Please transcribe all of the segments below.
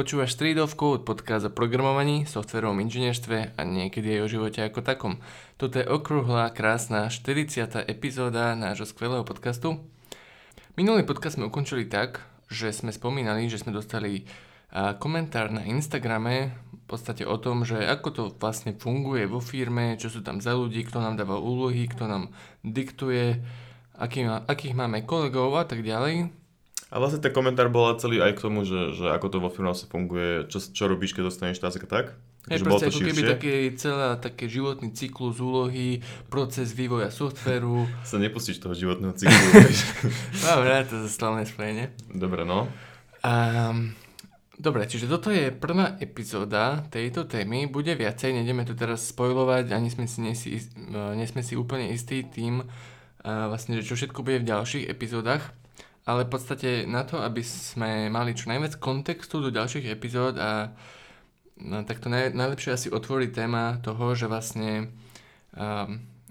Počúvaš Street of Code, podcast o programovaní, softverovom inžinierstve a niekedy aj o živote ako takom. Toto je okrúhla, krásna 40. epizóda nášho skvelého podcastu. Minulý podcast sme ukončili tak, že sme spomínali, že sme dostali komentár na Instagrame v podstate o tom, že ako to vlastne funguje vo firme, čo sú tam za ľudí, kto nám dáva úlohy, kto nám diktuje, akých máme kolegov a tak ďalej. A vlastne ten komentár bol celý aj k tomu, že ako to vo firme funguje, čo robíš, keď dostaneš task a tak. Takže bolo to širšie. Keby taký životný cyklus úlohy, proces vývoja softvéru. Sa nepustíš toho životného cyklu. Mám rád to za slavné spojenie. Dobre, no. Dobre, čiže toto je prvá epizóda tejto témy. Bude viacej, nejdeme to teraz spoilovať, ani nie sme si úplne istí tým, vlastne, že čo všetko bude v ďalších epizódach. Ale v podstate na to, aby sme mali čo najviac kontextu do ďalších epizód a takto najlepšie asi otvorí téma toho, že vlastne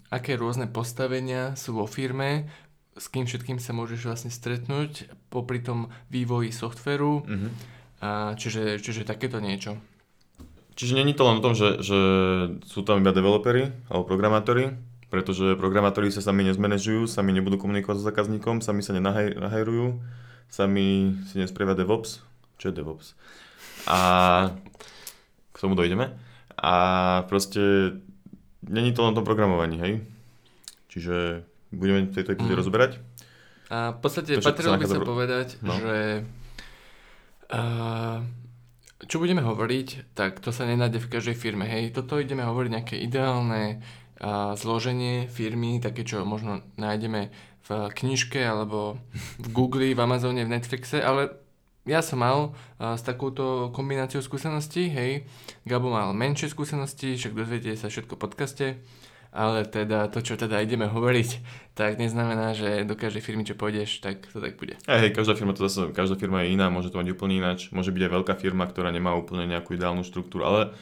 aké rôzne postavenia sú vo firme, s kým všetkým sa môžeš vlastne stretnúť popri tom vývoji softveru, čiže takéto niečo. Čiže nie je to len o tom, že sú tam iba developeri alebo programátori, pretože programátori sa sami nezmanéžujú, sami nebudú komunikovať so zákazníkom, sami sa nenahajrujú, sami si nespravia DevOps. Čo je DevOps? A k tomu dojdeme. A proste není to len o tom programovaní, hej? Čiže budeme v tejto epizóde rozoberať. A v podstate patrilo by sa povedať, že čo budeme hovoriť, tak to sa nenájde v každej firme, hej? Toto ideme hovoriť nejaké ideálne zloženie firmy, také čo možno nájdeme v knižke alebo v Google, v Amazone, v Netflixe, ale ja som mal s takouto kombináciou skúseností, hej, Gabo mal menšie skúsenosti, však dozviete sa všetko v podcaste, ale teda to, čo teda ideme hovoriť, tak neznamená, že do každej firmy, čo pôjdeš, tak to tak bude. Hej, každá firma je iná, môže to mať úplne ináč, môže byť aj veľká firma, ktorá nemá úplne nejakú ideálnu štruktúru, ale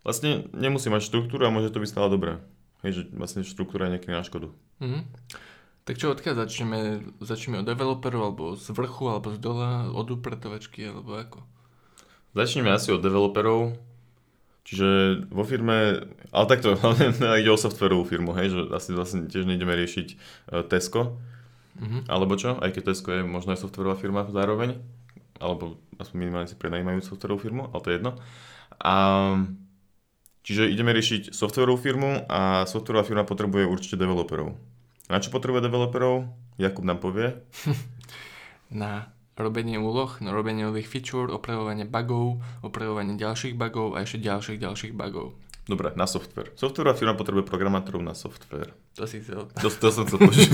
vlastne nemusí mať štruktúru a môže to byť stále dobré. Hej, že vlastne štruktúra je niekedy na škodu. Mm-hmm. Tak čo, odkiaľ začneme od developerov, alebo z vrchu, alebo z dola, od upratovačky, alebo ako? Začneme asi od developerov, čiže vo firme, ale takto, ide o softverovú firmu, hej, že asi vlastne tiež nejdeme riešiť Tesco, alebo čo, aj keď Tesco je možno aj softverová firma zároveň, alebo aspoň minimálne si prenajímajú softverovú firmu, ale to je jedno. Čiže ideme riešiť softverovú firmu a softverová firma potrebuje určite developerov. Na čo potrebuje developerov? Jakub nám povie. Na robenie úloh, na robenie nových feature, opravovanie bugov, opravovanie ďalších bugov a ešte ďalších bugov. Dobre, na software. Softverová firma potrebuje programátorov na software. To si chcel. To som chcel počuť.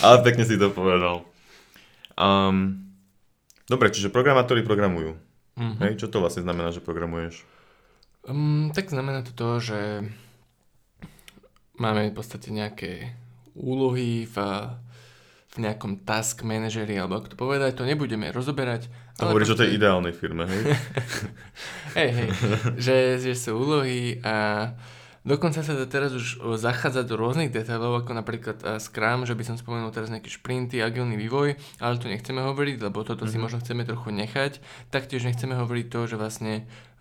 Ale pekne si to povedal. Dobre, čiže programátori programujú. Mm-hmm. Hej, čo to vlastne znamená, že programuješ? Tak znamená to, že máme v podstate nejaké úlohy v nejakom task manageri, alebo ako to povedať, to nebudeme rozoberať. To hovoríš o tej ideálnej firme, hej? hej, že sú úlohy a dokonca sa to teraz už zachádza do rôznych detailov, ako napríklad Scrum, že by som spomenul teraz nejaké šprinty, agilný vývoj, ale to nechceme hovoriť, lebo toto si možno chceme trochu nechať. Taktiež nechceme hovoriť to, že vlastne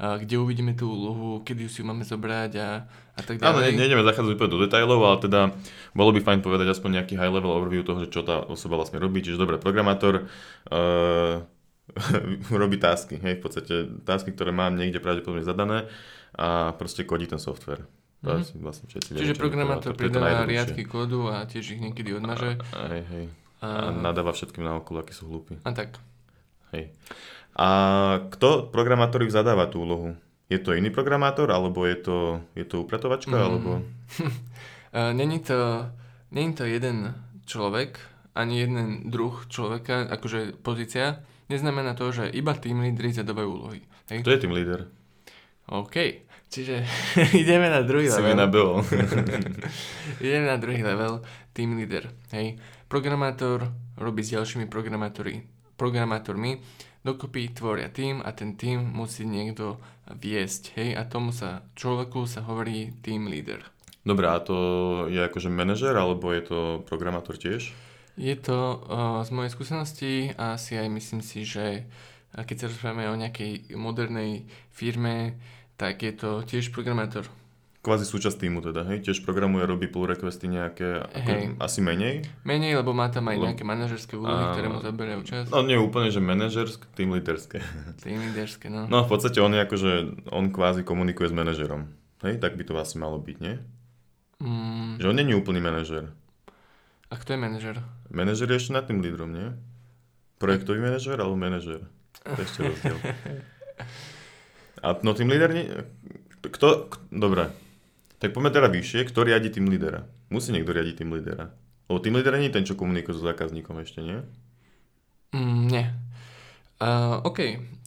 kde uvidíme tú úlohu, kedy ju si máme zobrať a tak ďalej. Ale nejdeme zachádzať úplne do detailov, ale teda bolo by fajn povedať aspoň nejaký high level overview toho, že čo tá osoba vlastne robí. Čiže dobré, programátor robí tasky, hej, v podstate tasky, ktoré mám niekde pravdepodobne zadané a proste kodí ten software. Vlastne čiže programátor pridáva riadky kódu a tiež ich niekedy odmaže. A nadáva všetkým na okolo, akí sú hlúpi. A tak. Hej. A kto programátorovi zadáva tú úlohu? Je to iný programátor, alebo je to upratovačka, alebo? Není to jeden človek, ani jeden druh človeka, akože pozícia. Neznamená to, že iba team lídri zadávajú úlohy. Hej? Kto je team líder? OK, čiže ideme na druhý level. Ideme na druhý level, team líder. Hej? Programátor robí s ďalšími programátormi, dokopy tvoria tím a ten tím musí niekto viesť, hej, a tomu sa človeku sa hovorí team leader. Dobre, a to je akože manažer, alebo je to programátor tiež? Je to z mojej skúsenosti a asi aj myslím si, že A keď sa rozprávame o nejakej modernej firme, tak je to tiež programátor. Kvázi súčasť týmu teda, hej? Tiež programuje, robí pull requesty nejaké, ako, asi menej? Menej, lebo má tam aj nejaké manažerské úlohy, ktoré mu zaberajú čas. No nie úplne, že manažerské, tímliderské. Tímliderské, no. No v podstate on je akože, on kvázi komunikuje s manažerom, hej? Tak by to asi malo byť, nie? Že on nie je úplný manažer. A kto je manažer? Manažer je ešte nad tým lídrom, nie? Projektový manažer alebo manažer? To je ešte rozdiel. A no tým líder nie... Kto... Dobre. Tak poďme teda vyššie, kto riadi tým lídera. Musí niekto riadiť tým lídera. Lebo tým lídera nie je ten, čo komunikuje so zákazníkom ešte, nie? Nie. OK,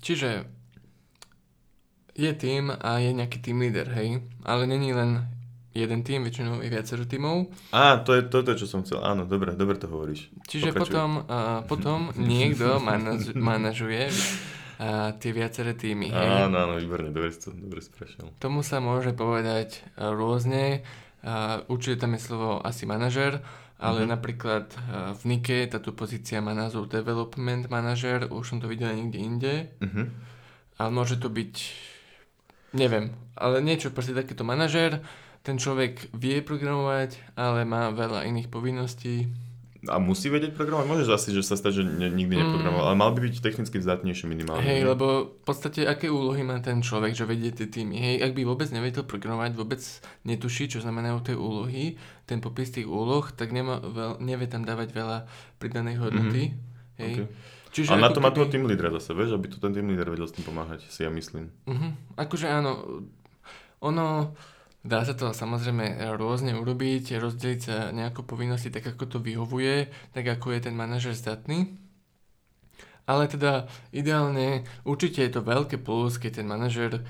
čiže je tým a je nejaký tým líder, hej? Ale není len jeden tým, väčšinou je viacero tímov. Á, to je, čo som chcel. Áno, dobre to hovoríš. Čiže potom niekto manažuje tie viaceré týmy. Áno, výborné, dobre si prešiel. Tomu sa môže povedať rôzne. Určite tam je slovo asi manažer, ale napríklad v Nike táto pozícia má názov development manažer, už som to videl niekde inde. Ale môže to byť, neviem, ale niečo proste takéto manažer. Ten človek vie programovať, ale má veľa iných povinností. A musí vedieť programovať? Môžeš asi, že sa stať, že nikdy neprogramoval, ale mal by byť technicky vzdatnejší minimálne. Hej, ne? Lebo v podstate aké úlohy má ten človek, že vedie tie týmy. Hej, ak by vôbec nevedel programovať, vôbec netuší, čo znamenajú tie úlohy, ten popis tých úloh, tak nevie tam dávať veľa pridanej hodnoty. Hej. Okay. Čiže a na to má toho tým lídera zase, vieš, aby to ten tým líder vedel s tým pomáhať, si ja myslím. Akože áno, ono... Dá sa to samozrejme rôzne urobiť, rozdeliť sa nejakou povinnosti tak, ako to vyhovuje, tak, ako je ten manažer zdatný. Ale teda ideálne, určite je to veľké plus, keď ten manažer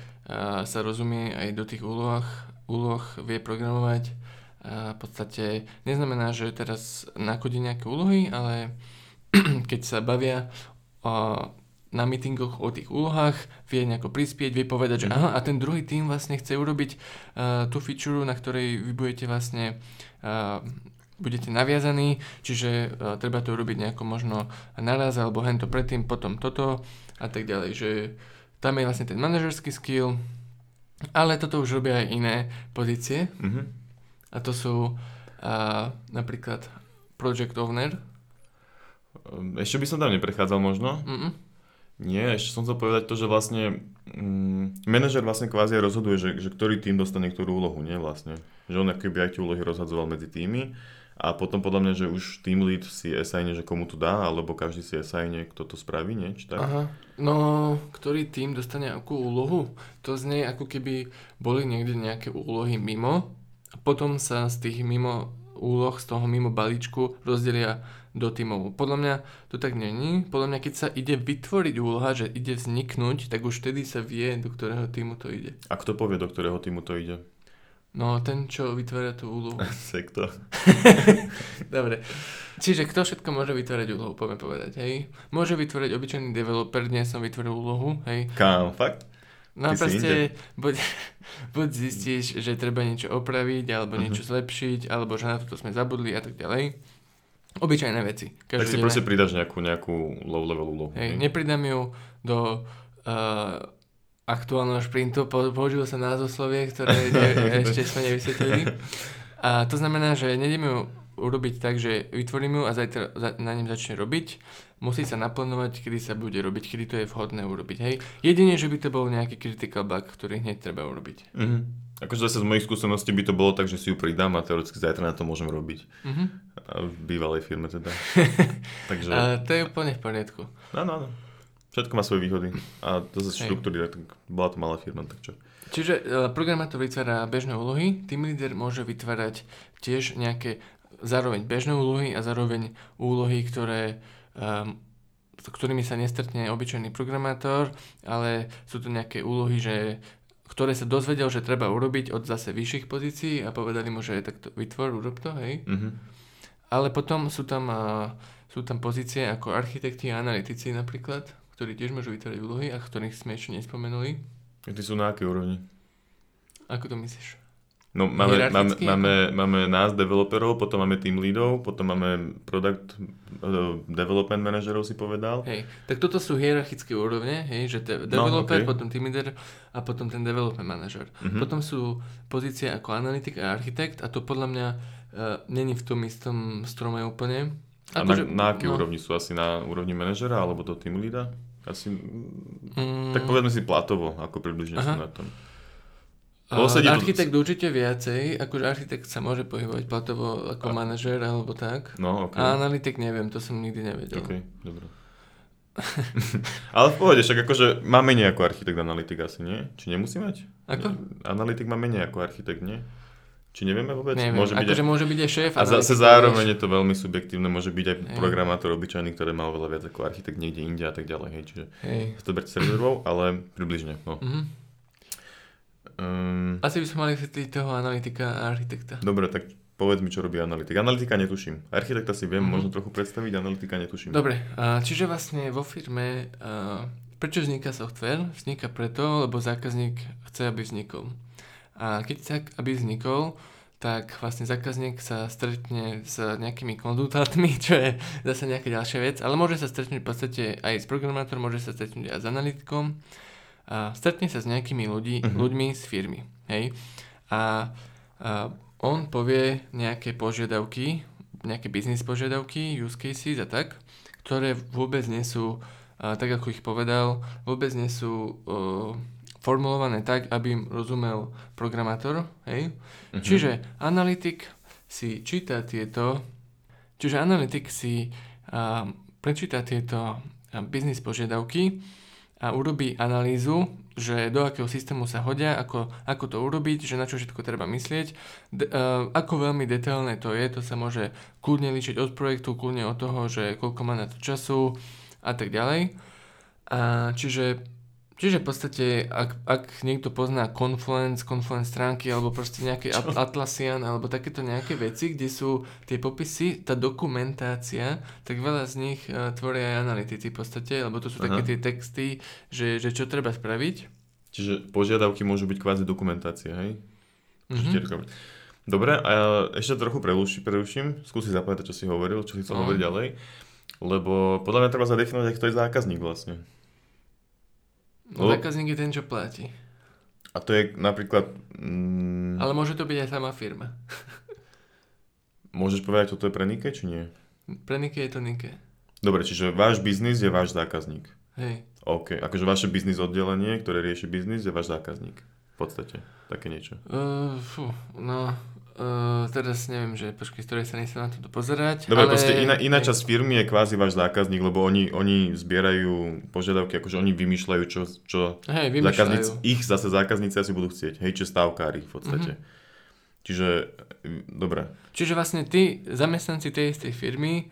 sa rozumie aj do tých úloh vie programovať. V podstate neznamená, že teraz nakodí nejaké úlohy, ale keď sa bavia na meetingoch o tých úlohách, vie nejako prispieť, vie povedať, že aha, a ten druhý tým vlastne chce urobiť tú feature, na ktorej vy budete vlastne budete naviazaní, čiže treba to urobiť nejako možno naraz, alebo hento predtým, potom toto a tak ďalej, že tam je vlastne ten manažerský skill, ale toto už robia aj iné pozície a to sú napríklad project owner. Ešte by som tam neprechádzal možno. Nie, ešte som chcel povedať to, že vlastne manažer vlastne kvázi rozhoduje, že ktorý tým dostane ktorú úlohu, nie vlastne. Že on akoby aj tie úlohy rozhadzoval medzi týmy a potom podľa mňa, že už team lead si assign, že komu to dá, alebo každý si assign, kto to spraví, nie? Či tak? Aha, no ktorý tým dostane akú úlohu? To znie ako keby boli niekde nejaké úlohy mimo a potom sa z tých mimo úloh, z toho mimo balíčku rozdelia do tímov. Podľa mňa to tak není. Podľa mňa, keď sa ide vytvoriť úloha, že ide vzniknúť, tak už vtedy sa vie, do ktorého tímu to ide. A kto povie, do ktorého tímu to ide? No, ten, čo vytvára tú úlohu. Sektor. Dobre. Čiže kto všetko môže vytvárať úlohu, poďme povedať, hej? Môže vytvoriť obyčajný developer, dnes som vytvoril úlohu, hej? Kam, fakt? No ty proste buď zistíš, že treba niečo opraviť, alebo niečo zlepšiť, alebo že na toto sme zabudli a tak ďalej. Obyčajné veci. Tak si proste pridáš nejakú low-level úlohu. Hej, nepridám ju do aktuálneho šprintu, použil som názvoslovie, ktoré ešte sme nevysvetlili. A to znamená, že nejdem ju urobiť tak, že vytvorím ju a zajtra na ňom začne robiť. Musí sa naplánovať, kedy sa bude robiť, kedy to je vhodné urobiť, hej. Jedine, že by to bol nejaký critical bug, ktorý hneď treba urobiť. Akože zase z mojich skúseností by to bolo tak, že si ju pridám a teoreticky zajtra na to môžem robiť. V bývalej firme teda. Takže... A to je úplne v poriadku. Áno. Všetko má svoje výhody. A to zase štruktúry, bola to malá firma, tak čo. Čiže programátor vytvára bežné úlohy, team leader môže vytvárať tiež nejaké zároveň bežné úlohy a zároveň úlohy, ktoré ktorými sa nestretne obyčajný programátor, ale sú to nejaké úlohy, ktoré sa dozvedel, že treba urobiť od zase vyšších pozícií a povedali mu, že takto vytvor, urob to, hej. Ale potom sú tam pozície ako architekti a analytici napríklad, ktorí tiež môžu vytvoriť úlohy a ktorých sme ešte nespomenuli. A tí sú na akej úrovni? Ako to myslíš? No máme nás, developerov, potom máme team leadov, potom máme product development manažerov, si povedal. Hej, tak toto sú hierarchické úrovne, hej, že developer, no, okay, potom team leader a potom ten development manažer. Mm-hmm. Potom sú pozície ako analytik a architekt a to podľa mňa není v tom istom strome úplne. Ako, a na akej úrovni sú? Asi na úrovni manažera alebo do team leada? Asi, tak povedzme si platovo, ako približne sú na tom. Architekt to... určite viacej, akože architekt sa môže pohybovať platovo ako manažér alebo tak. No, okay. A analytik neviem, to som nikdy nevedel. Okay, dobré. Ale v pohode, však akože má menej ako architekt analytik asi, nie? Či nemusí mať? Ako? Analytik má menej ako architekt, nie? Či nevieme vôbec? Neviem, akože môže byť aj šéf. A zase zároveň je to veľmi subjektívne, môže byť aj programátor obyčajný, ktorý má oveľa viac ako architekt niekde inde a tak ďalej. Hej, čiže to berte s rezervou, ale približne, no. Mm-hmm. Asi by sme mali vysvetliť toho analytika a architekta. Dobre, tak povedz mi, čo robí analytik. Analytika netuším. Architekta si viem možno trochu predstaviť, analytika netuším. Dobre, čiže vlastne vo firme, prečo vzniká software? Vzniká preto, lebo zákazník chce, aby vznikol. A keď tak, aby vznikol, tak vlastne zákazník sa stretne s nejakými konzultantmi, čo je zase nejaká ďalšia vec, ale môže sa stretnúť v podstate aj s programátorom, môže sa stretnúť aj s analytikom. A stretne sa s nejakými ľuďmi z firmy, hej? A on povie nejaké požiadavky, nejaké biznis požiadavky, use cases a tak, ktoré vôbec nie sú, tak ako ich povedal, vôbec nie sú formulované tak, aby im rozumel programátor, hej? Čiže analytik si číta tieto, prečíta tieto biznis požiadavky a urobí analýzu, že do akého systému sa hodia, ako to urobiť, že na čo všetko treba myslieť, ako veľmi detailné to je, to sa môže kľudne líčiť od projektu, kľudne od toho, že koľko má na to času a tak ďalej. Čiže v podstate, ak niekto pozná Confluence stránky alebo proste nejaké Atlassian alebo takéto nejaké veci, kde sú tie popisy, tá dokumentácia, tak veľa z nich tvoria aj analytici v podstate, lebo to sú také tie texty, že čo treba spraviť. Čiže požiadavky môžu byť kvázi dokumentácie, hej? Dobre, a ja ešte trochu preruším, skúsi zapamätať, čo si hovoril, čo si chcel hovoriť ďalej, lebo podľa mňa treba zadefinovať, aký to je zákazník vlastne. Zákazník je ten, čo platí. A to je napríklad... Ale môže to byť aj sama firma. Môžeš povedať, toto je pre Nike, či nie? Pre Nike je to Nike. Dobre, čiže váš biznis je váš zákazník. Hej. OK, akože vaše biznis oddelenie, ktoré rieši biznis, je váš zákazník. V podstate, také niečo. Teraz neviem, že počkej, z ktorej strany sa na to dopozerať. Dobre, ale... proste iná časť firmy je kvázi váš zákazník, lebo oni zbierajú požiadavky, akože oni vymýšľajú, čo zákazníci, ich zase zákazníci asi budú chcieť. Hej, čo stávkári v podstate. Čiže, dobre. Čiže vlastne tí zamestnanci tej istej firmy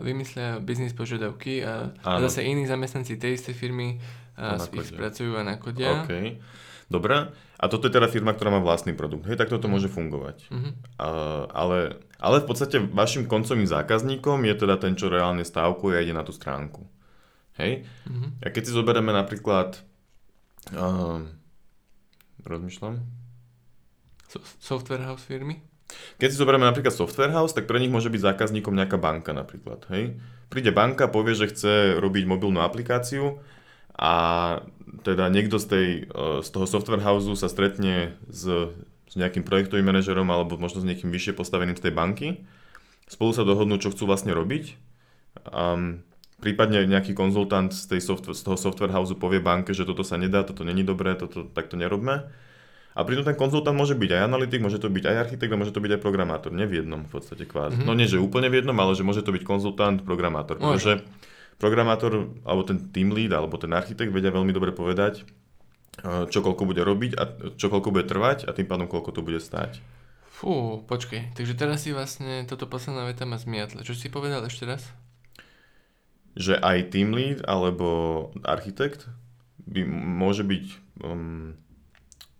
vymyslia biznis požiadavky a zase iní zamestnanci tej istej firmy ich spracujú a nakodia. OK. Dobre, a toto je teda firma, ktorá má vlastný produkt. Hej, tak toto môže fungovať. Ale v podstate vašim koncovým zákazníkom je teda ten, čo reálne stávkuje a ide na tú stránku. Hej? A keď si zoberieme napríklad... rozmýšľam? Software house firmy? Keď si zoberieme napríklad software house, tak pre nich môže byť zákazníkom nejaká banka napríklad. Hej? Príde banka, povie, že chce robiť mobilnú aplikáciu a teda niekto z toho software houseu sa stretne s nejakým projektovým manažerom alebo možno s niekým vyššie postaveným z tej banky. Spolu sa dohodnú, čo chcú vlastne robiť. Prípadne nejaký konzultant z toho software houseu povie banke, že toto sa nedá, toto není dobré, toto takto nerobme. A pritom ten konzultant môže byť aj analytik, môže to byť aj architekt a môže to byť aj programátor. Nie v jednom v podstate kvázi. No nie, že úplne v jednom, ale že môže to byť konzultant, programátor. Môže. Programátor, alebo ten team lead, alebo ten architekt vedia veľmi dobre povedať, čo koľko bude robiť a čo koľko bude trvať a tým pádom koľko to bude stáť. Fú, počkej, takže teraz si vlastne toto posledná veta ma zmiatla. Čo si povedal ešte raz? Že aj team lead, alebo architekt môže byť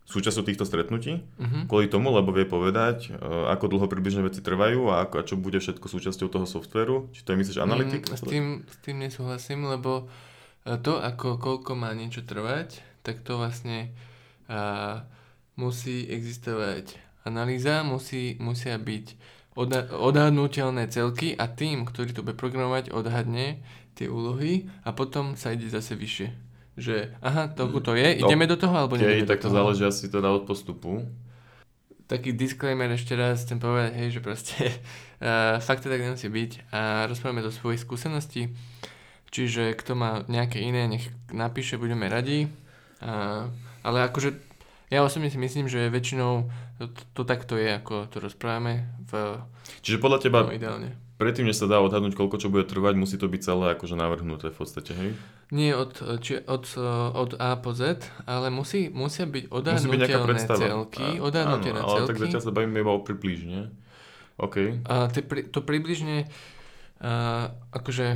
súčasťou týchto stretnutí, kvôli tomu, lebo vie povedať, ako dlho približne veci trvajú a čo bude všetko súčasťou toho softvéru. Či to je, myslíš, analytik? S tým nesúhlasím, lebo koľko má niečo trvať, tak to vlastne musí existovať analýza, musia byť odhadnutelné celky a tým, ktorý to bude programovať, odhadne tie úlohy a potom sa ide zase vyššie. Že aha, to je, ideme do toho alebo nejdeme do toho? Tak to záleží asi teda od postupu. Taký disclaimer ešte raz chcem povedať, hej, že proste fakt to tak nemusí byť a rozprávame zo svojich skúseností. Čiže kto má nejaké iné, nech napíše, budeme radi. Ale akože ja osobne si myslím, že väčšinou to takto je, ako to rozprávame. Čiže podľa teba ideálne. Predtým, než sa dá odhadnúť, koľko čo bude trvať, musí to byť celé akože navrhnuté v podstate, hej? Nie od A po Z, ale musia byť odhadnutelné celky. Odhadnutelné celky. Ale tak zatiaľ sa bavíme iba o približne. OK. To približne akože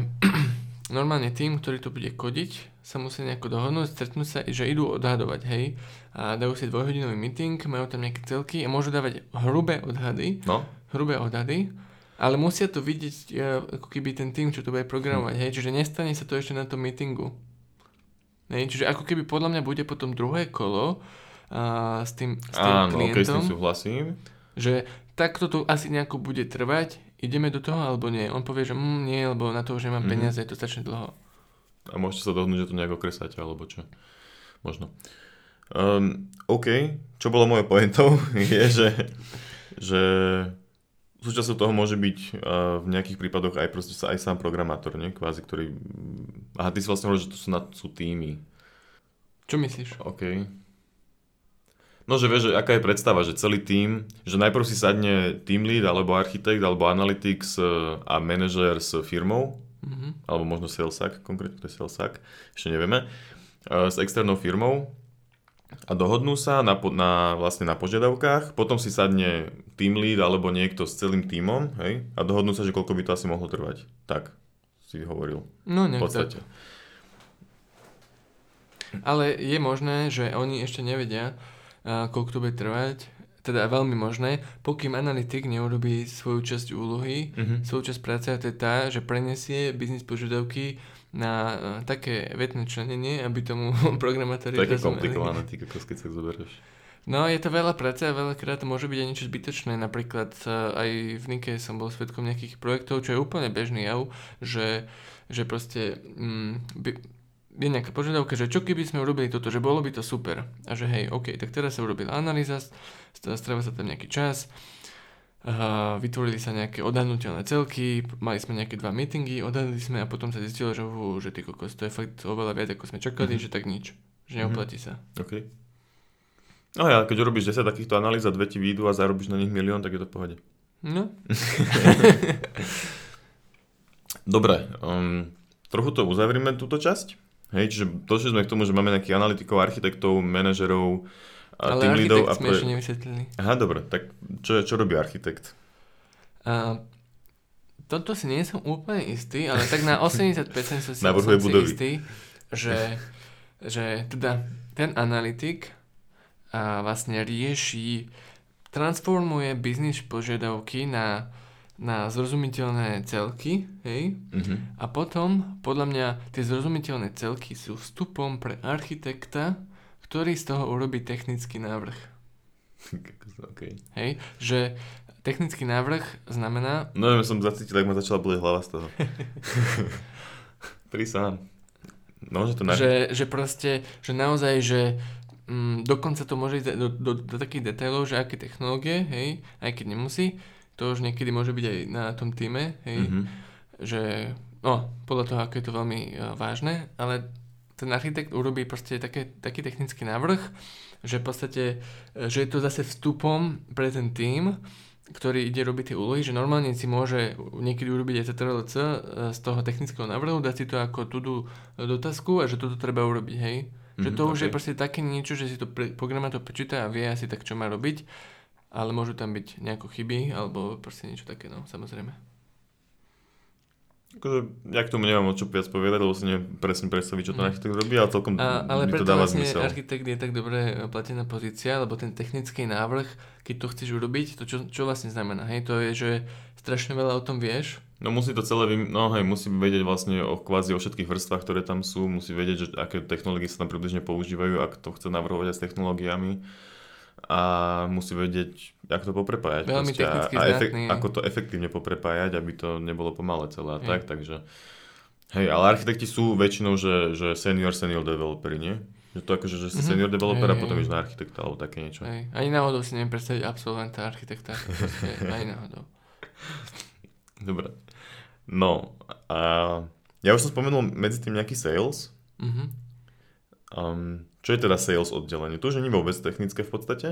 normálne tým, ktorý to bude kodiť, sa musí nejako dohodnúť, stretnúť sa, že idú odhadovať, hej? A dajú si dvojhodinový meeting, majú tam nejaké celky a môžu dávať hrubé odhady. No. Hrubé odhady. Ale musia to vidieť ako keby ten tým, čo to bude programovať, hej? Čiže nestane sa to ešte na tom meetingu. Hej? Čiže ako keby podľa mňa bude potom druhé kolo s tým klientom. Áno, s tým súhlasím. Že takto to asi nejako bude trvať, ideme do toho alebo nie. On povie, že nie, lebo na to už nemám peniaze, je to strašne dlho. A môžete sa dohodnúť, že to nejako kresáte alebo čo. Možno. OK, čo bolo mojou pointou je, že súčasťou toho môže byť v nejakých prípadoch aj proste sa aj sám programátor, nie? Kvázi, ktorý... Aha, ty si vlastne hovoril, že to sú týmy. Čo myslíš? OK. No, že vieš, aká je predstava, že celý tým, že najprv si sadne team lead, alebo architekt, alebo analytik a manažer s firmou, alebo možno salesak, konkrétne to je salesak, ešte nevieme, s externou firmou. A dohodnú sa vlastne na požiadavkách, potom si sadne team lead alebo niekto s celým tímom, hej? A dohodnú sa, že koľko by to asi mohlo trvať. Tak si hovoril. No v podstate. Ale je možné, že oni ešte nevedia, koľko to bude trvať, teda veľmi možné, pokým analytik neurobí svoju časť úlohy, svoju časť práce, a to je tá, že prenesie biznis požiadavky na také vetné členenie, aby tomu programátori rozumeli. Také komplikované, ty kokos, keď sa zoberieš. No, je to veľa práce a veľakrát môže byť aj niečo zbytočné. Napríklad aj v Nike som bol svedkom nejakých projektov, čo je úplne bežný jav, že proste je nejaká požiadavka, že čo keby sme urobili toto, že bolo by to super. A že hej, OK, tak teraz sa urobila analýza, strávil sa tam nejaký čas, vytvorili sa nejaké odhadnutelné celky, mali sme nejaké dva meetingy, odhadli sme a potom sa zistilo, že ty kokos, to je fakt oveľa viac, ako sme čakali, že tak nič, že neoplatí sa. OK. No ja, keď urobíš 10 takýchto analýz a 2 ti výjdu a zarobíš na nich 1 000 000, tak je to v pohode. No. Dobre, trochu to uzavrieme túto časť. Hej, čiže došli sme k tomu, že máme nejakých analytikov, architektov, manažerov, ale architekt sme ešte nevysvetlili. Aha, dobre. Tak čo robí architekt? Toto si nie som úplne istý, ale tak na 80% som si istý, že teda ten analytik vlastne rieši, transformuje biznis požiadavky na zrozumiteľné celky, hej? A potom, podľa mňa, tie zrozumiteľné celky sú vstupom pre architekta, ktorý z toho urobí technický návrh. Okay. Hej, že technický návrh znamená... No ja som zacítil, tak ma začala boleť hlava z toho. Prísahám. No, že proste, že naozaj, že dokonca to môže ísť do takých detailov, že aké technológie, hej, aj keď nemusí, to už niekedy môže byť aj na tom týme, hej, že, no, podľa toho, ako je to veľmi vážne, ale... Ten architekt urobí proste taký technický návrh, že v podstate, že je to zase vstupom pre ten tím, ktorý ide robiť tie úlohy, že normálne si môže niekedy urobiť aj CTRLC z toho technického návrhu, dať si to ako to-do dotazku a že toto treba urobiť, hej. Že to už je proste také niečo, že si to programátor prečíta a vie asi tak, čo má robiť, ale môžu tam byť nejako chyby alebo proste niečo také, no, samozrejme. Akože, ja k tomu nemám o čo viac povedať, lebo si neviem presne predstaviť, čo ten architekt robí, ale celkom mi to dáva zmysel. Ale preto vlastne architekt je tak dobre platená pozícia, lebo ten technický návrh, keď to chceš urobiť, to čo vlastne znamená, hej, to je, že strašne veľa o tom vieš. No musí to celé, musí vedieť vlastne o všetkých vrstvách, ktoré tam sú, musí vedieť, že aké technológie sa tam približne používajú, ak to chce navrhovať aj s technológiami. a musí vedieť, ako to poprepájať. Veľmi technicky zdatný. Ako to efektívne poprepájať, aby to nebolo pomalé celé a tak, takže... Hej, ale architekti sú väčšinou, že senior developeri, nie? Že to akože, že si senior developer a potom ideš na architekta alebo také niečo. Hej. Ani náhodou si neviem predstaviť absolventa architekta. Ani náhodou. Dobre. No, a ja už som spomenul medzi tým nejaký sales. Čo je teda sales oddelenie? To už nie je vôbec technické v podstate?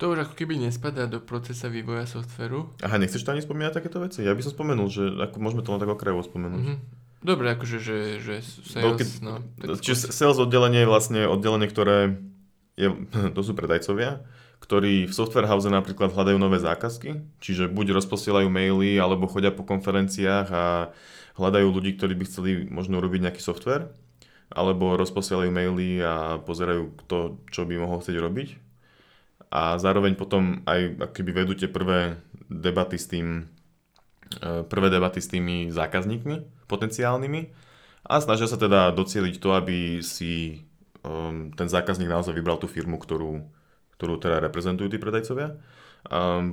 To už ako keby nespadá do procesa vývoja softvéru. Aha, nechceš to ani spomínať takéto veci? Ja by som spomenul, že ako môžeme to len tak okrajovo spomenúť. Dobre, akože že sales... Čiže sales oddelenie je vlastne oddelenie, ktoré je, to sú predajcovia, ktorí v software house napríklad hľadajú nové zákazky, čiže buď rozposielajú maily, alebo chodia po konferenciách a hľadajú ľudí, ktorí by chceli možno urobiť nejaký software, alebo rozposielajú maily a pozerajú kto, čo by mohol chcieť robiť. A zároveň potom aj keby vedú tie prvé debaty s tými zákazníkmi potenciálnymi a snažia sa teda docieliť to, aby si ten zákazník naozaj vybral tú firmu, ktorú teda reprezentujú tí predajcovia.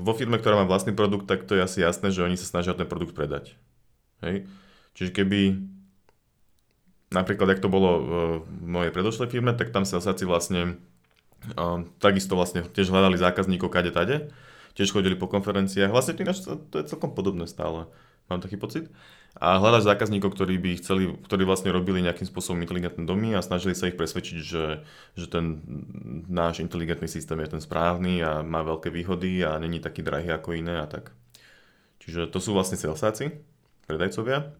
Vo firme, ktorá má vlastný produkt, tak to je asi jasné, že oni sa snažia ten produkt predať. Hej? Čiže keby napríklad, jak to bolo v mojej predošlej firme, tak tam salesáci vlastne takisto vlastne tiež hľadali zákazníkov kade-tade, tiež chodili po konferenciách, vlastne to je celkom podobné stále, mám taký pocit. A hľadaš zákazníkov, ktorí vlastne robili nejakým spôsobom inteligentné domy a snažili sa ich presvedčiť, že ten náš inteligentný systém je ten správny a má veľké výhody a není taký drahý ako iné a tak. Čiže to sú vlastne salesáci, predajcovia.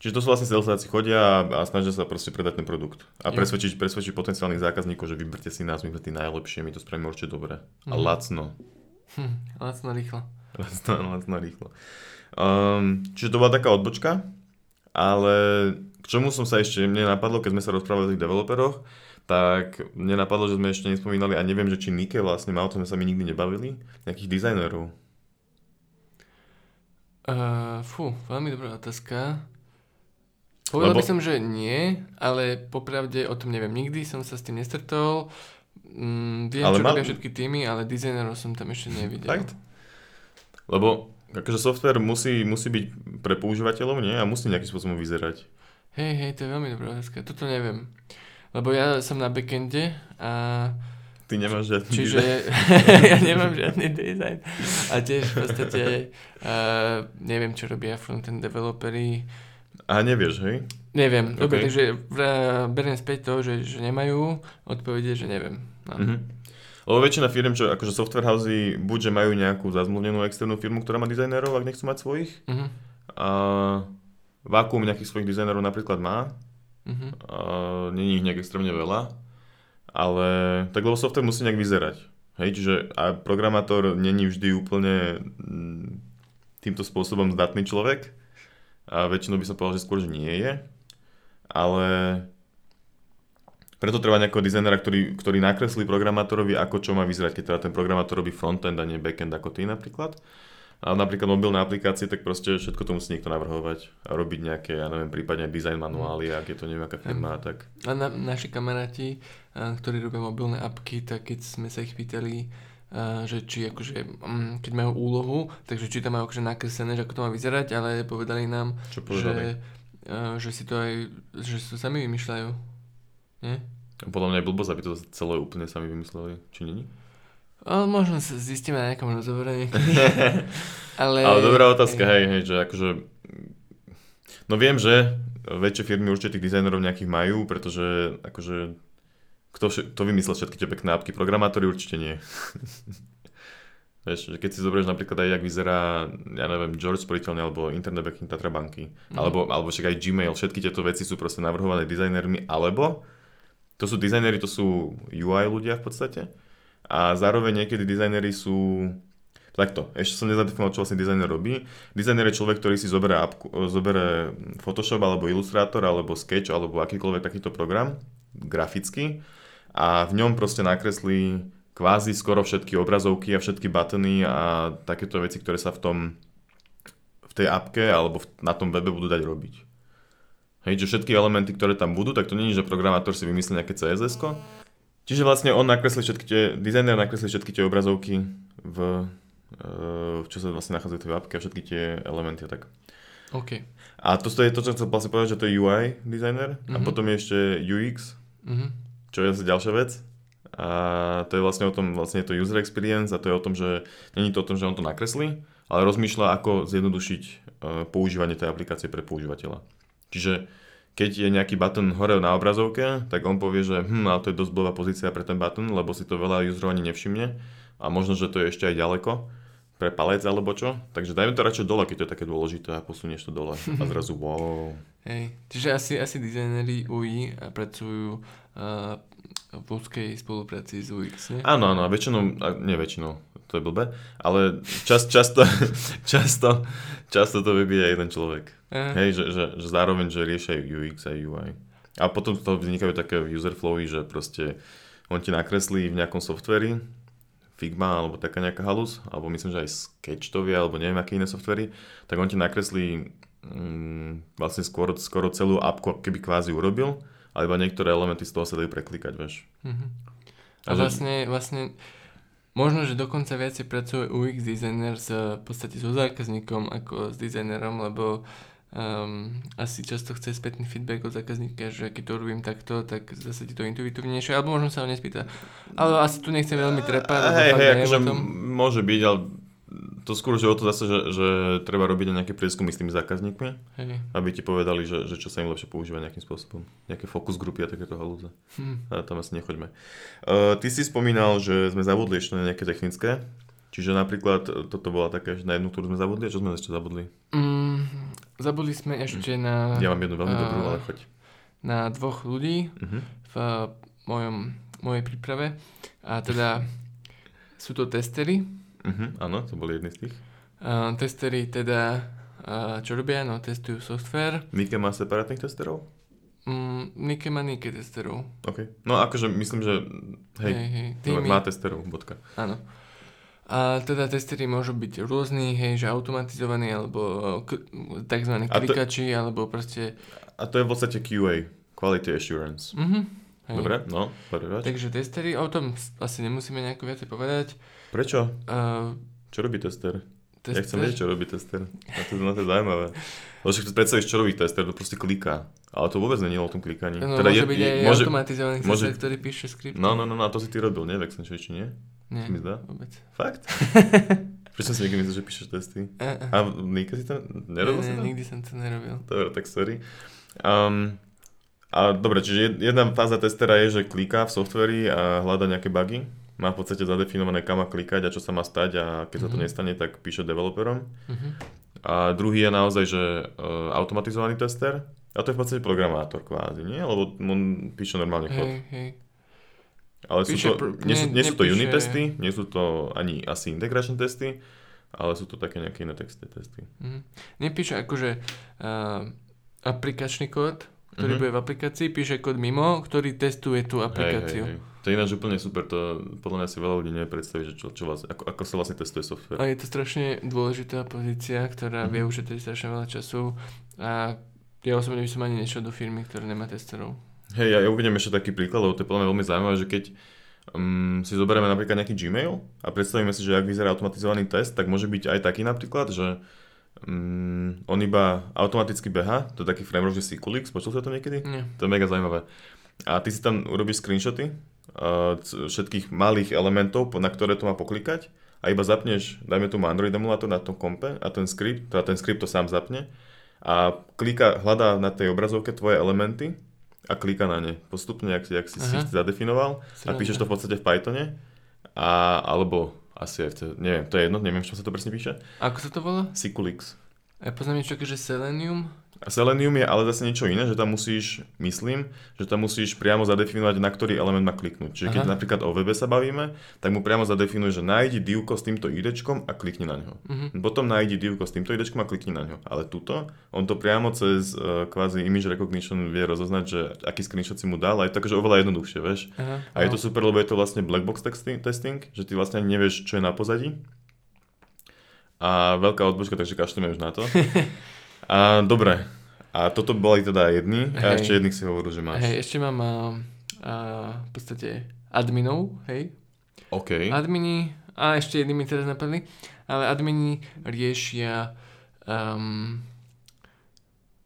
Čiže to sú vlastne salesáci, chodia a snažia sa proste predať ten produkt. A presvedčiť potenciálnych zákazníkov, že vyberte si nás, my sme tí najlepšie, my to spravíme určite dobre. A lacno. Lacno rýchlo. Lacno rýchlo. Čiže to bola taká odbočka, ale k čomu som sa ešte nenapadlo, keď sme sa rozprávali o tých developeroch, tak nenapadlo, že sme ešte nespomínali a neviem, že či Nike vlastne má, o tom sme sa my nikdy nebavili, nejakých dizajnerov. Veľmi dobrá otázka. Povedal by som, že nie, ale popravde o tom neviem. Nikdy som sa s tým nestretol. Viem, ale čo robia všetky týmy, ale dizajnerov som tam ešte nevidel. Fakt? Lebo akože software musí byť pre používateľov, nie? A musí nejakým spôsobom vyzerať. Hej, to je veľmi dobrá otázka. Toto neviem. Lebo ja som na backende a... Ty nemáš žiadny design. Ja nemám žiadny design. A tiež v podstate neviem, čo robia frontend developeri. A nevieš, hej? Neviem. Okay. Dobre, takže beriem späť to, že nemajú odpovede, že neviem. No. Lebo väčšina firm, čo akože software housey, buďže majú nejakú zazmluvnenú externú firmu, ktorá má dizajnerov, ak nechcú mať svojich. A Vakuum nejakých svojich dizajnerov napríklad má. Není ich nejak extrémne veľa. Ale tak lebo software musí nejak vyzerať. Hej, čiže a programátor není vždy úplne týmto spôsobom zdatný človek. A väčšinou by som povedal, že skôr, že nie je. Ale preto treba nejakého dizajnera, ktorý nakreslí programátorovi, ako čo má vyzerať, keď teda ten programátor robí frontend a nie backend ako ty napríklad. A napríklad mobilné aplikácie, tak proste všetko to musí niekto navrhovať a robiť nejaké, ja neviem, prípadne design manuály, ak je to neviem aká firma a tak. A naši kamaráti, ktorí robia mobilné apky, tak keď sme sa ich pýtali, že či akože, keď majú úlohu, takže či tam majú akože nakreslené, že ako to má vyzerať, ale povedali nám, že si to aj, že si to sami vymýšľajú, nie? Podľa mňa je blbosť, aby to celé úplne sami vymysleli, či nie? Možno sa zistíme na nejakom rozhovore niekedy. ale dobrá otázka, hej, že akože, no viem, že väčšie firmy určite tých dizajnerov nejakých majú, pretože akože Kto vymyslel všetky tie pekné apky? Programátori určite nie. Vieš, keď si zoberieš napríklad aj, jak vyzerá, ja neviem, George sporiteľne, alebo internet banking Tatra banky, alebo však aj Gmail, všetky tieto veci sú proste navrhované dizajnermi, alebo to sú dizajneri, to sú UI ľudia v podstate a zároveň niekedy dizajneri sú takto, ešte som nezadefinoval, čo vlastne dizajner robí. Dizajner je človek, ktorý si zoberie Photoshop, alebo Illustrator, alebo Sketch, alebo akýkoľvek takýto program graficky a v ňom proste nakreslí kvázi skoro všetky obrazovky a všetky buttony a takéto veci, ktoré sa v tej appke alebo na tom webe budú dať robiť. Hej, že všetky elementy, ktoré tam budú, tak to nie je, že programátor si vymyslí nejaké CSS-ko, Čiže vlastne on nakreslí všetky tie, dizajner nakreslí všetky tie obrazovky v čo sa vlastne nachádzajú v appke a všetky tie elementy a tak. OK. A to je to, čo chcel vlastne povedať, že to je UI dizajner a potom je ešte UX, čo je asi ďalšia vec. A to je vlastne o tom, vlastne je to user experience a to je o tom, že nie je to o tom, že on to nakreslí, ale rozmýšľa, ako zjednodušiť používanie tej aplikácie pre používateľa. Čiže keď je nejaký button hore na obrazovke, tak on povie, že ale to je dosť blbá pozícia pre ten button, lebo si to veľa userov ani nevšimne a možno, že to je ešte aj ďaleko pre palec alebo čo. Takže dajme to radšej dole, keď to je také dôležité a posunieš to dole a zrazu wow. Hej, čiže asi dizajneri UI pracujú v úzkej spolupráci s UX, nie? Áno, väčšinou, to je blbé, ale často to vybíja jeden človek. Hej, že zároveň, že riešajú UX a UI. A potom z toho vznikajú také user flowy, že proste on ti nakreslí v nejakom softveri, Figma alebo taká nejaká halus, alebo myslím, že aj Sketch to vie, alebo neviem, aké iné softvery, tak on ti nakreslí vlastne skoro celú appku, keby kvázi urobil, alebo niektoré elementy z toho sa dajú preklikať, vieš. A vlastne možno, že dokonca viacej pracuje UX designer v podstate so zákazníkom ako s dizajnerom, lebo asi často chce spätný feedback od zákazníka, že keď to robím takto, tak zase ti to intuitívnejšie, alebo možno sa ho nespýta. Ale asi tu nechcem veľmi trepať. Hej, akože môže byť, ale to skôr, že o to zase, že treba robiť nejaké prieskumy s tými zákazníkmi, aby ti povedali, že čo sa im lepšie používa nejakým spôsobom. Nejaké focus grupy a takéto halúze. A tam asi nechoďme. Ty si spomínal, že sme zabudli ešte na nejaké technické. Čiže napríklad toto bola také, že na jednu, ktorú sme zabudli, a čo sme ešte zabudli? Zabudli sme ešte na... Ja mám jednu veľmi dobrú, ale choď. Na dvoch ľudí v mojej príprave. A teda sú to testery. Áno, to boli jedni z tých. Testery teda, čo robia? No, testujú software. Nike má separátnych testerov? Nike má Nike testerov. OK. No akože myslím, že má testerov, bodka. Áno. A teda testery môžu byť rôzni, že automatizovaní, alebo tzv. Klikači, alebo proste... A to je v podstate QA, Quality Assurance. Dobre, no, prváč. Takže testery, o tom asi nemusíme nejako viac povedať. Prečo? Čo robí tester? Ja chcem vedieť, čo robí tester. To je zaujímavé. Lebo však predstavíš, čo robí tester, to proste kliká. Ale to vôbec není o tom klikaní. No, teda môže byť aj automatizovaný tester, ktorý píše skript. No, a to si ty robil, nie? Vexen, čo či nie? Nie, vôbec. Fakt? Prečo som si niekde myslel, že píšeš testy? A nikdy si to nerobil? Nie, nikdy som to nerobil. Dobre, tak sorry. A dobre, čiže jedna fáza testera je, že kliká v softveri a hľada nejaké bugy. Má v podstate zadefinované, kam má klikať a čo sa má stať a keď sa to nestane, tak píše developerom. A druhý je naozaj, že automatizovaný tester. A to je v podstate programátor kvázi, nie? Lebo on píše normálne kód. Ale nie sú to unit testy, nie sú to ani asi integration testy, ale sú to také nejaké iné testy. Nepíše akože aplikačný kód, ktorý bude v aplikácii, píše kód mimo, ktorý testuje tú aplikáciu. To je ináč úplne super, to podľa mňa si veľa ľudí nepredstaví, že ako sa vlastne testuje software. A je to strašne dôležitá pozícia, ktorá vie už ušetriť strašne veľa času a ja osobne by som ani nešiel do firmy, ktorá nemá testerov. Hej, ja uvediem ešte taký príklad, lebo to je podľa mňa veľmi zaujímavé, že keď si zoberieme napríklad nejaký Gmail a predstavíme si, že ak vyzerá automatizovaný test, tak môže byť aj taký napríklad, že on iba automaticky beha, to je taký framework, že SQLix, počul si o tom niekedy? Nie. To je mega zaujímavé. A ty si tam urobíš screenshoty všetkých malých elementov, na ktoré to má poklikať a iba zapneš, dajme tomu Android emulátor na tom kompe a ten skript to sám zapne a hľadá na tej obrazovke tvoje elementy a klika na ne postupne, ak si ich zadefinoval a píšeš to v podstate v Pythone alebo asi aj neviem, to je jedno, neviem, čo sa to presne píše. Ako sa to volá? SQLix. Ja poznám niečo, že Selenium. A Selenium je ale zase niečo iné, že tam musíš, priamo zadefinovať, na ktorý element má kliknúť. Čiže keď napríklad o webe sa bavíme, tak mu priamo zadefinuješ, že nájdi divko s týmto idečkom a klikni na ňo. Potom nájdi divko s týmto idečkom a klikni na ňo. Ale tuto, on to priamo cez kvázi image recognition vie rozoznať, že aký screenshot si mu dal, a je to akože oveľa jednoduchšie, vieš. A je to super, lebo je to vlastne black box testing, že ty vlastne nevieš, čo je na pozadí. A veľká odbočka, takže kašlíme už na to. A dobre, a toto boli teda jedni a ešte jedných si hovoril, že máš. Hej, ešte mám v podstate adminov, hej. OK. Admini, a ešte jedný mi teraz napadli, ale admini riešia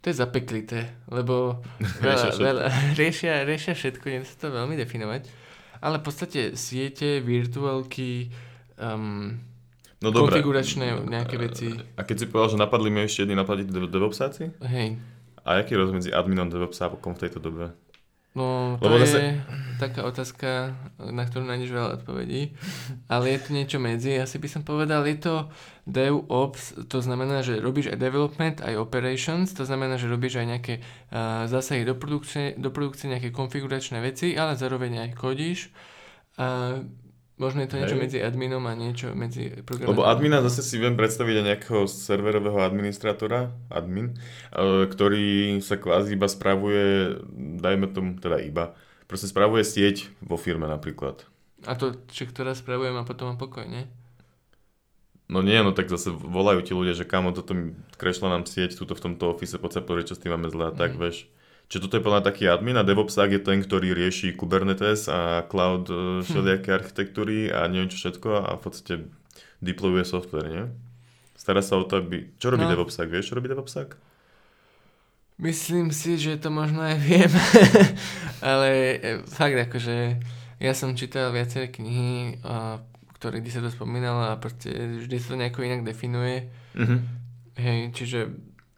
to je zapeklité, lebo riešia všetko, nie sa to veľmi definovať, ale v podstate siete, virtuálky, no konfiguračné nejaké veci. A keď si povedal, že napadli mi ešte jedni napadli DevOpsáci? Hej. A jaký rozdiel medzi adminom DevOpsa a v tejto dobe? No, to je taká otázka, na ktorú nájdeš veľa odpovedí, ale je to niečo medzi. Asi by som povedal, je to DevOps, to znamená, že robíš aj development, aj operations, to znamená, že robíš aj nejaké zásahy do produkcie, nejaké konfiguračné veci, ale zároveň aj kodíš. Možno je to niečo medzi adminom a niečo medzi programátorom. Lebo admina zase si viem predstaviť aj nejakého serverového administrátora, admin, ktorý sa kvázi iba spravuje, dajme tomu teda iba, proste spravuje sieť vo firme napríklad. A to, čo ktorá spravuje, má potom pokoj, nie? No nie, no tak zase volajú ti ľudia, že kamo, toto krešla nám sieť, tuto v tomto office, poď sa pozrieť, čo s tým máme zle, tak vieš. Čiže toto je plná taký admin a DevOpsák je ten, ktorý rieši Kubernetes a cloud všelijaké architektúry a neviem čo všetko a v podstate deployuje software, nie? Stará sa o to, aby... Čo robí DevOpsák? Vieš, čo robí DevOpsák? Myslím si, že to možno aj viem, ale fakt akože ja som čítal viaceré knihy, ktoré kde sa to spomínalo a proste vždy sa to nejako inak definuje. Mm-hmm. Hej, čiže...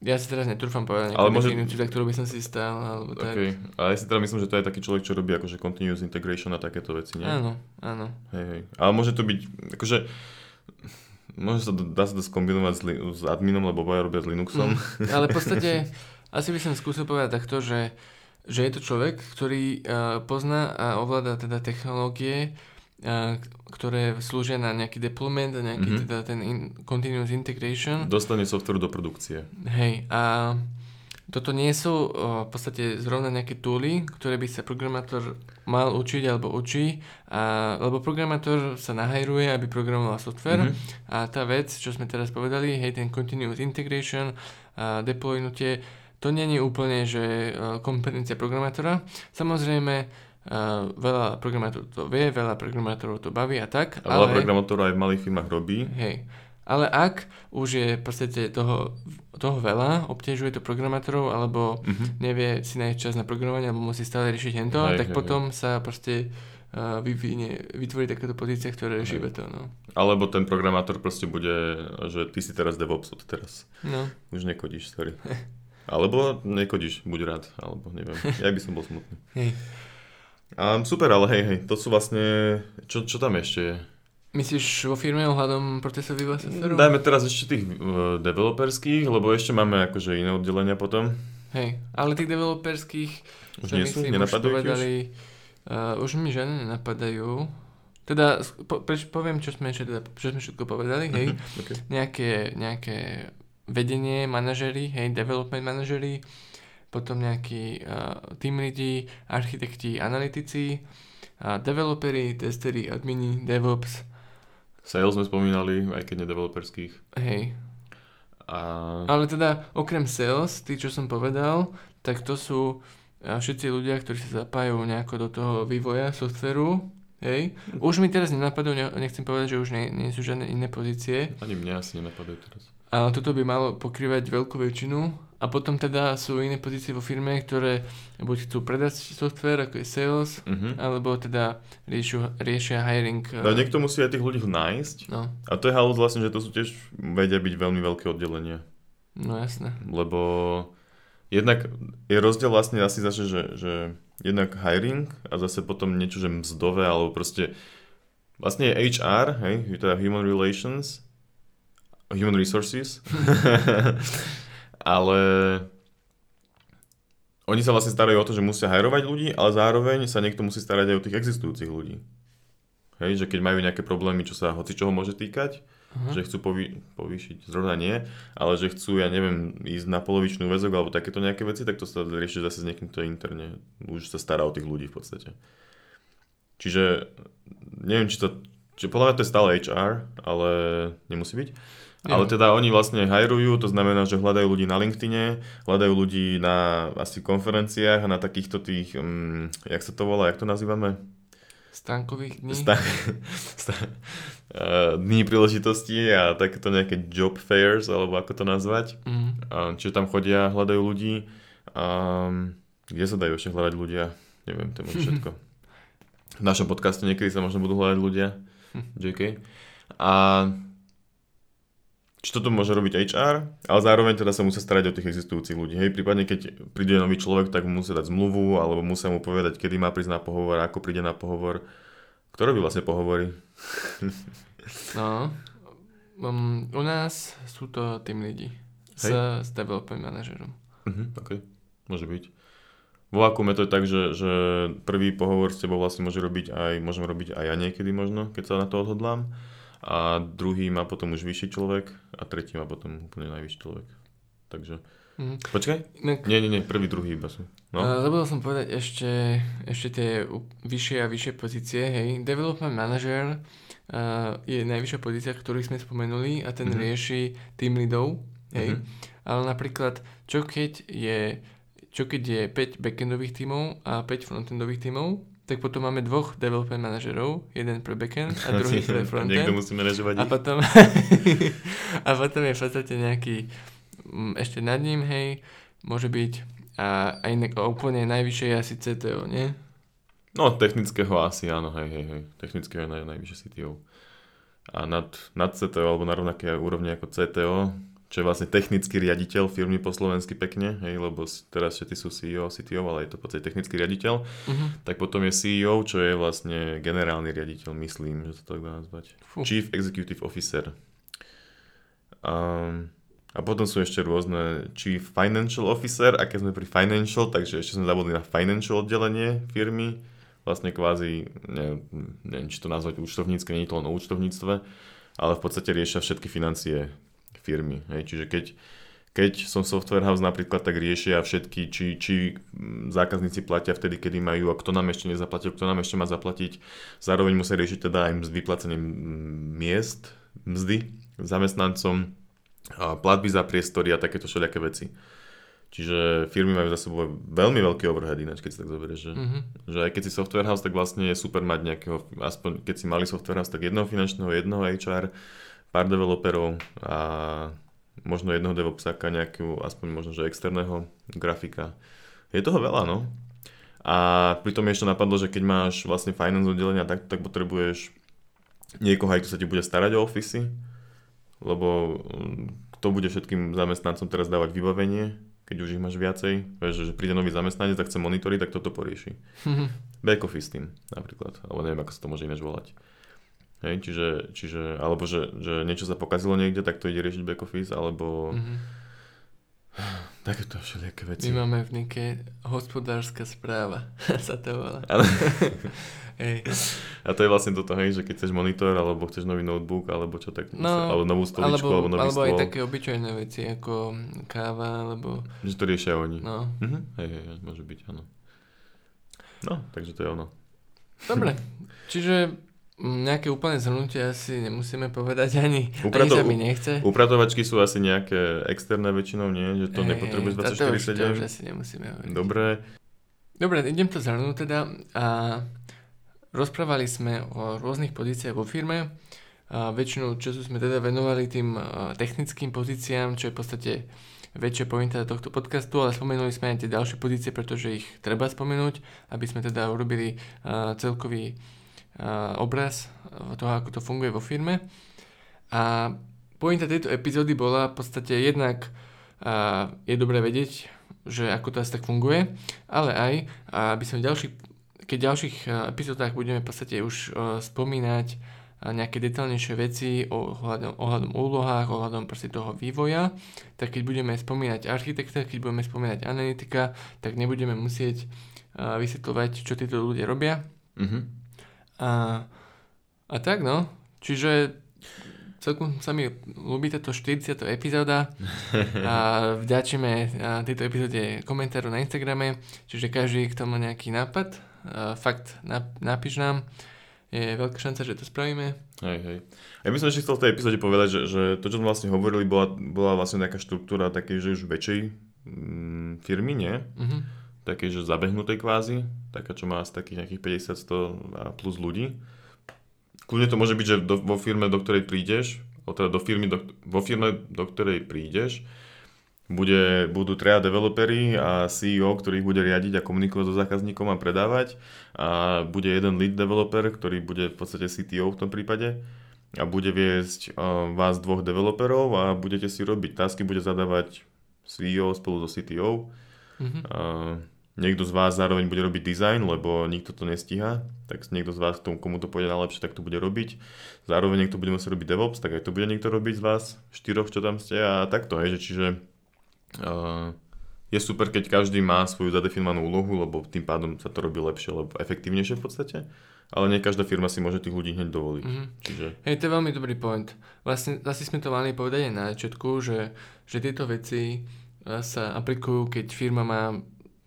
Ja si teraz netrúfam povedať nejakú definúciu, za ktorú by som si stál, alebo tak. Okay. Ale ja si teda myslím, že to je taký človek, čo robí akože continuous integration a takéto veci, nie? Áno, áno. Hej. Ale môže to byť, akože, dá sa to skombinovať s adminom, lebo obaja robia s Linuxom. Ale v podstate, asi by som skúsil povedať takto, že je to človek, ktorý pozná a ovláda teda technológie, ktoré slúžia na nejaký deployment a nejaký teda ten continuous integration. Dostane software do produkcie. Hej, a toto nie sú v podstate zrovna nejaké tooly, ktoré by sa programátor mal učiť alebo učí, lebo programátor sa nahajruje, aby programoval software a tá vec, čo sme teraz povedali, hej, ten continuous integration, deploynutie, to nie je úplne, že kompetencia programátora. Samozrejme, veľa programátorov to vie, veľa programátorov to baví a tak. A veľa programátorov aj v malých firmách robí. Hej. Ale ak už je proste toho veľa, obťažuje to programátorov, alebo nevie si nájsť čas na programovanie, alebo musí stále riešiť hento, tak potom sa proste vytvorí takáto pozícia, ktorá rieši to. No. Alebo ten programátor proste bude, že ty si teraz DevOps od teraz. No. Už nekodíš, sorry. Alebo nekodíš, buď rád, alebo neviem. Ja by som bol smutný. Hej. Super, ale hej, to sú vlastne... Čo tam ešte je? Myslíš vo firme ohľadom procesov vývoja softvéru? Dajme teraz ešte tých developerských, lebo ešte máme akože iné oddelenia potom. Hej, ale tých developerských... Už nie sú? Nenapadajú ti už? Už mi žiadne nenapadajú. Teda poviem, čo sme všetko povedali, hej. Okay. Nejaké vedenie, manažery, hej, development manažery, potom nejakí team lidi, architekti, analytici, developeri, testeri, admini, DevOps. Sales sme spomínali, aj keď nedeveloperských. Hej. Ale teda okrem sales, tí, čo som povedal, tak to sú všetci ľudia, ktorí sa zapájajú nejako do toho vývoja softvéru. Hej. Už mi teraz nenapadú, nechcem povedať, že už nie sú žiadne iné pozície. Ani mňa asi nenapadajú teraz. Ale toto by malo pokrývať veľkú väčšinu. A potom teda sú iné pozície vo firme, ktoré buď chcú predať software, ako je sales, alebo teda riešia hiring. No niekto musí aj tých ľudí nájsť. No. A to je halus vlastne, že to sú tiež vedia byť veľmi veľké oddelenie. No jasné. Lebo jednak je rozdiel vlastne asi zase, že jednak hiring a zase potom niečo, že mzdové, alebo proste vlastne je HR, hej, teda Human Relations, Human Resources. Ale oni sa vlastne starajú o to, že musia hajrovať ľudí, ale zároveň sa niekto musí starať aj o tých existujúcich ľudí. Hej, že keď majú nejaké problémy, čo sa hocičoho môže týkať, že chcú povýšiť, zrovna nie, ale že chcú, ja neviem, ísť na polovičný väzok alebo takéto nejaké veci, tak to sa rieši zase s niekým, kto je interne. Už sa stará o tých ľudí v podstate. Čiže neviem, či podľa mňa to je stále HR, ale nemusí byť. Ale teda oni vlastne hajrujú, to znamená, že hľadajú ľudí na LinkedIne, hľadajú ľudí na asi konferenciách a na takýchto tých, jak sa to volá, jak to nazývame? Stánkových dní? Dní príležitosti a takéto nejaké job fairs, alebo ako to nazvať. Čiže tam chodia, hľadajú ľudí. Kde sa dajú ešte hľadať ľudia? Neviem, to je všetko. V našom podcaste niekedy sa možno budú hľadať ľudia. JK. A či toto môže robiť HR, ale zároveň teda sa musia starať o tých existujúcich ľudí. Hej, prípadne keď príde nový človek, tak mu musia dať zmluvu, alebo musia mu povedať, kedy má prísť na pohovor, ako príde na pohovor. Kto robí vlastne pohovory? No, u nás sú to tým ľudí s development manažerom. Okay. Môže byť. Vo Vakuume to je tak, že prvý pohovor s tebou vlastne môžem robiť aj ja niekedy možno, keď sa na to odhodlám. A druhý má potom už vyšší človek a tretí má potom úplne najvyšší človek. Takže... Počkaj? Nie, prvý, druhý iba sú. No. Zabudol som povedať ešte tie vyššie a vyššie pozície, hej. Development manager je najvyššia pozícia, ktorých sme spomenuli a ten rieši team leadov, hej. Ale napríklad, čo keď je 5 backendových tímov a 5 frontendových tímov, tak potom máme 2 development manažerov, jeden pre backend a druhý pre frontend. Niekto musí manažovať. A potom je v podstate nejaký ešte nad ním, hej, môže byť a úplne najvyššie je asi CTO, nie? No, technického asi áno, hej. Technického je najvyššie CTO. A nad CTO, alebo na rovnaké úrovni ako CTO, čo je vlastne technický riaditeľ firmy po slovensky pekne, hej, lebo teraz všetci sú CEO, CTO, ale je to v podstate technický riaditeľ. Tak potom je CEO, čo je vlastne generálny riaditeľ, myslím, že sa to tak dá nazvať. Chief Executive Officer. A potom sú ešte rôzne Chief Financial Officer, a keď sme pri financial, takže ešte sme zabudli na financial oddelenie firmy. Vlastne kvázi, neviem, či to nazvať účtovnícke, nie je to len o účtovníctve, ale v podstate riešia všetky financie firmy. Hej. Čiže keď som software house napríklad, tak riešia všetky, či zákazníci platia vtedy, kedy majú, a kto nám ešte nezaplatil, kto nám ešte má zaplatiť. Zároveň musia riešiť teda aj vyplacením miest, mzdy zamestnancom, platby za priestory a takéto všelijaké veci. Čiže firmy majú za sebou veľmi veľký overhead, ináč keď si tak zoberieš, že aj keď si software house, tak vlastne je super mať nejakého, aspoň keď si malý software house, tak jednoho finančného, jednoho HR, pár developerov a možno jednoho devopsáka, nejakú, aspoň možno, že externého grafika. Je toho veľa, no. A pritom ešte napadlo, že keď máš vlastne finance oddelenia, tak potrebuješ niekoho, aj kto sa ti bude starať o ofisy, lebo kto bude všetkým zamestnancom teraz dávať vybavenie, keď už ich máš viacej, vieš, že príde nový zamestnanec a chce monitory, tak toto porieši. Back office team napríklad, alebo neviem, ako sa to môže ináč volať. Hej, čiže alebo že niečo sa pokazilo niekde, tak to ide riešiť back office, alebo takéto všelijaké veci. My máme v Nike hospodárska správa, sa to volá. Hej. A to je vlastne toto, hej, že keď chceš monitor, alebo chceš nový notebook, alebo čo tak, no, alebo novú stoličku, alebo nový stôl. Alebo aj také obyčajné veci, ako káva, alebo... Že to riešia oni. No. Hej, môže byť, áno. No, takže to je ono. Dobre, čiže... Nejaké úplne zhrnutie asi nemusíme povedať, ani sa mi nechce. Upratovačky sú asi nejaké externé väčšinou, nie? Že to nepotrebuješ 24/7. To už asi nemusíme hovoriť. Dobre, idem to zhrnúť teda. A rozprávali sme o rôznych pozíciách vo firme. A väčšinu času sme teda venovali tým technickým pozíciám, čo je v podstate väčšia pointa tohto podcastu, ale spomenuli sme aj tie ďalšie pozície, pretože ich treba spomenúť, aby sme teda urobili celkový obraz toho, ako to funguje vo firme. A pointa tejto epizódy bola v podstate jednak je dobré vedieť, že ako to asi tak funguje, ale aj aby sme v ďalších epizódach budeme v podstate už spomínať nejaké detailnejšie veci ohľadom úlohách, ohľadom proste toho vývoja, tak keď budeme spomínať architekta, keď budeme spomínať analytika, tak nebudeme musieť vysvetľovať, čo títo ľudia robia. A tak no, čiže celkom sa mi ľúbi táto 40. epizóda a vďačíme tejto epizóde komentáru na Instagrame, čiže každý, kto má nejaký nápad, fakt napíš nám, je veľká šanca, že to spravíme. Hej. Ja by som ešte chcel v tej epizóde povedať, že to, čo sme vlastne hovorili, bola vlastne nejaká štruktúra takej, že už väčšej firmy, nie? Takej, že zabehnutej kvázi. taká, čo má asi takých nejakých 50-100 a plus ľudí. Kľudne to môže byť, že vo firme, do ktorej prídeš, vo firme, do ktorej prídeš, budú traja developeri a CEO, ktorý ich bude riadiť a komunikovať so zákazníkom a predávať, a bude jeden lead developer, ktorý bude v podstate CTO v tom prípade a bude viesť vás dvoch developerov a budete si robiť tasky, bude zadávať CEO spolu so CTO. Niekto z vás zároveň bude robiť design, lebo nikto to nestíha, tak niekto z vás, komu to pôjde najlepšie, tak to bude robiť. Zároveň niekto bude musieť robiť DevOps, tak aj to bude niekto robiť z vás, štyroch, čo tam ste, a takto, hej, čiže je super, keď každý má svoju zadefinovanú úlohu, lebo tým pádom sa to robí lepšie, lebo efektívnejšie v podstate, ale nie každá firma si môže tých ľudí hneď dovoliť. Čiže... Hej, to je veľmi dobrý point. Vlastne asi sme to mali povedať aj na začiatku, že tieto veci sa aplikujú, keď firma má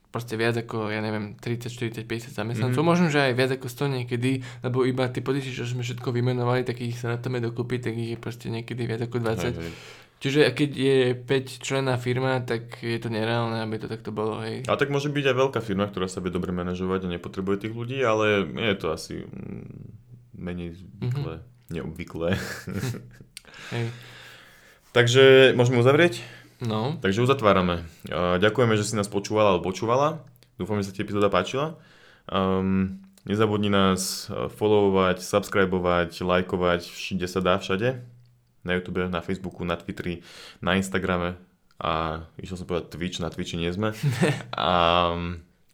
proste viac ako, ja neviem, 30, 40, 50 zamestnancov, možno, že aj viac ako 100 niekedy, lebo iba tí podniky, čo sme všetko vymenovali, tak ich sa rátame dokopy, tak ich je proste niekedy viac ako 20. Hej. Čiže keď je 5 členná firma, tak je to nereálne, aby to takto bolo, hej. A tak môže byť aj veľká firma, ktorá sa vie dobre manažovať a nepotrebuje tých ľudí, ale je to asi menej zvyklé, neobvyklé. Hej. Takže môžeme uzavrieť? No. Takže uzatvárame. Ďakujeme, že si nás počúvala alebo počúvala. Dúfam, že sa ti epizóda páčila. Nezabudni nás followovať, subscribovať, lajkovať, kde sa dá, všade. Na YouTube, na Facebooku, na Twitteri, na Instagrame a išiel som povedať Twitch, na Twitchi nie sme a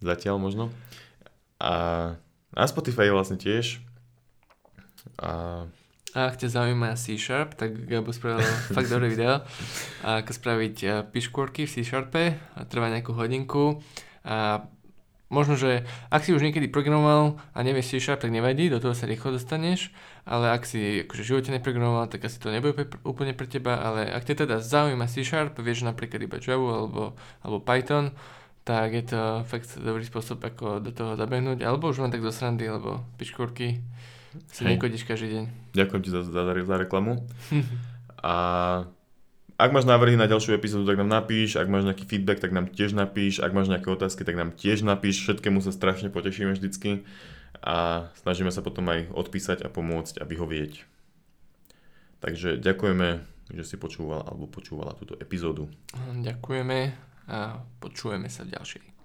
zatiaľ možno a na Spotify vlastne tiež a ak ťa zaujíma C-Sharp, tak Gabo spravil fakt dobré video, a ako spraviť piškôrky v C-Sharpe, a trvá nejakú hodinku a možno, že ak si už niekedy programoval a nevieš C-Sharp, tak nevadí, do toho sa rýchlo dostaneš, ale ak si akože v živote neprogramoval, tak asi to nebude úplne pre teba, ale ak ťa teda zaujíma C-Sharp, vieš napríklad iba Java alebo Python, tak je to fakt dobrý spôsob, ako do toho zabehnúť, alebo už len tak do srandy, alebo pičkúrky si nekodíš každý deň. Ďakujem ti za reklamu. A... ak máš návrhy na ďalšiu epizódu, tak nám napíš, ak máš nejaký feedback, tak nám tiež napíš, ak máš nejaké otázky, tak nám tiež napíš, všetkému sa strašne potešíme vždycky a snažíme sa potom aj odpísať a pomôcť a vyhovieť. Takže ďakujeme, že si počúval alebo počúvala túto epizódu. Ďakujeme a počujeme sa v ďalšej.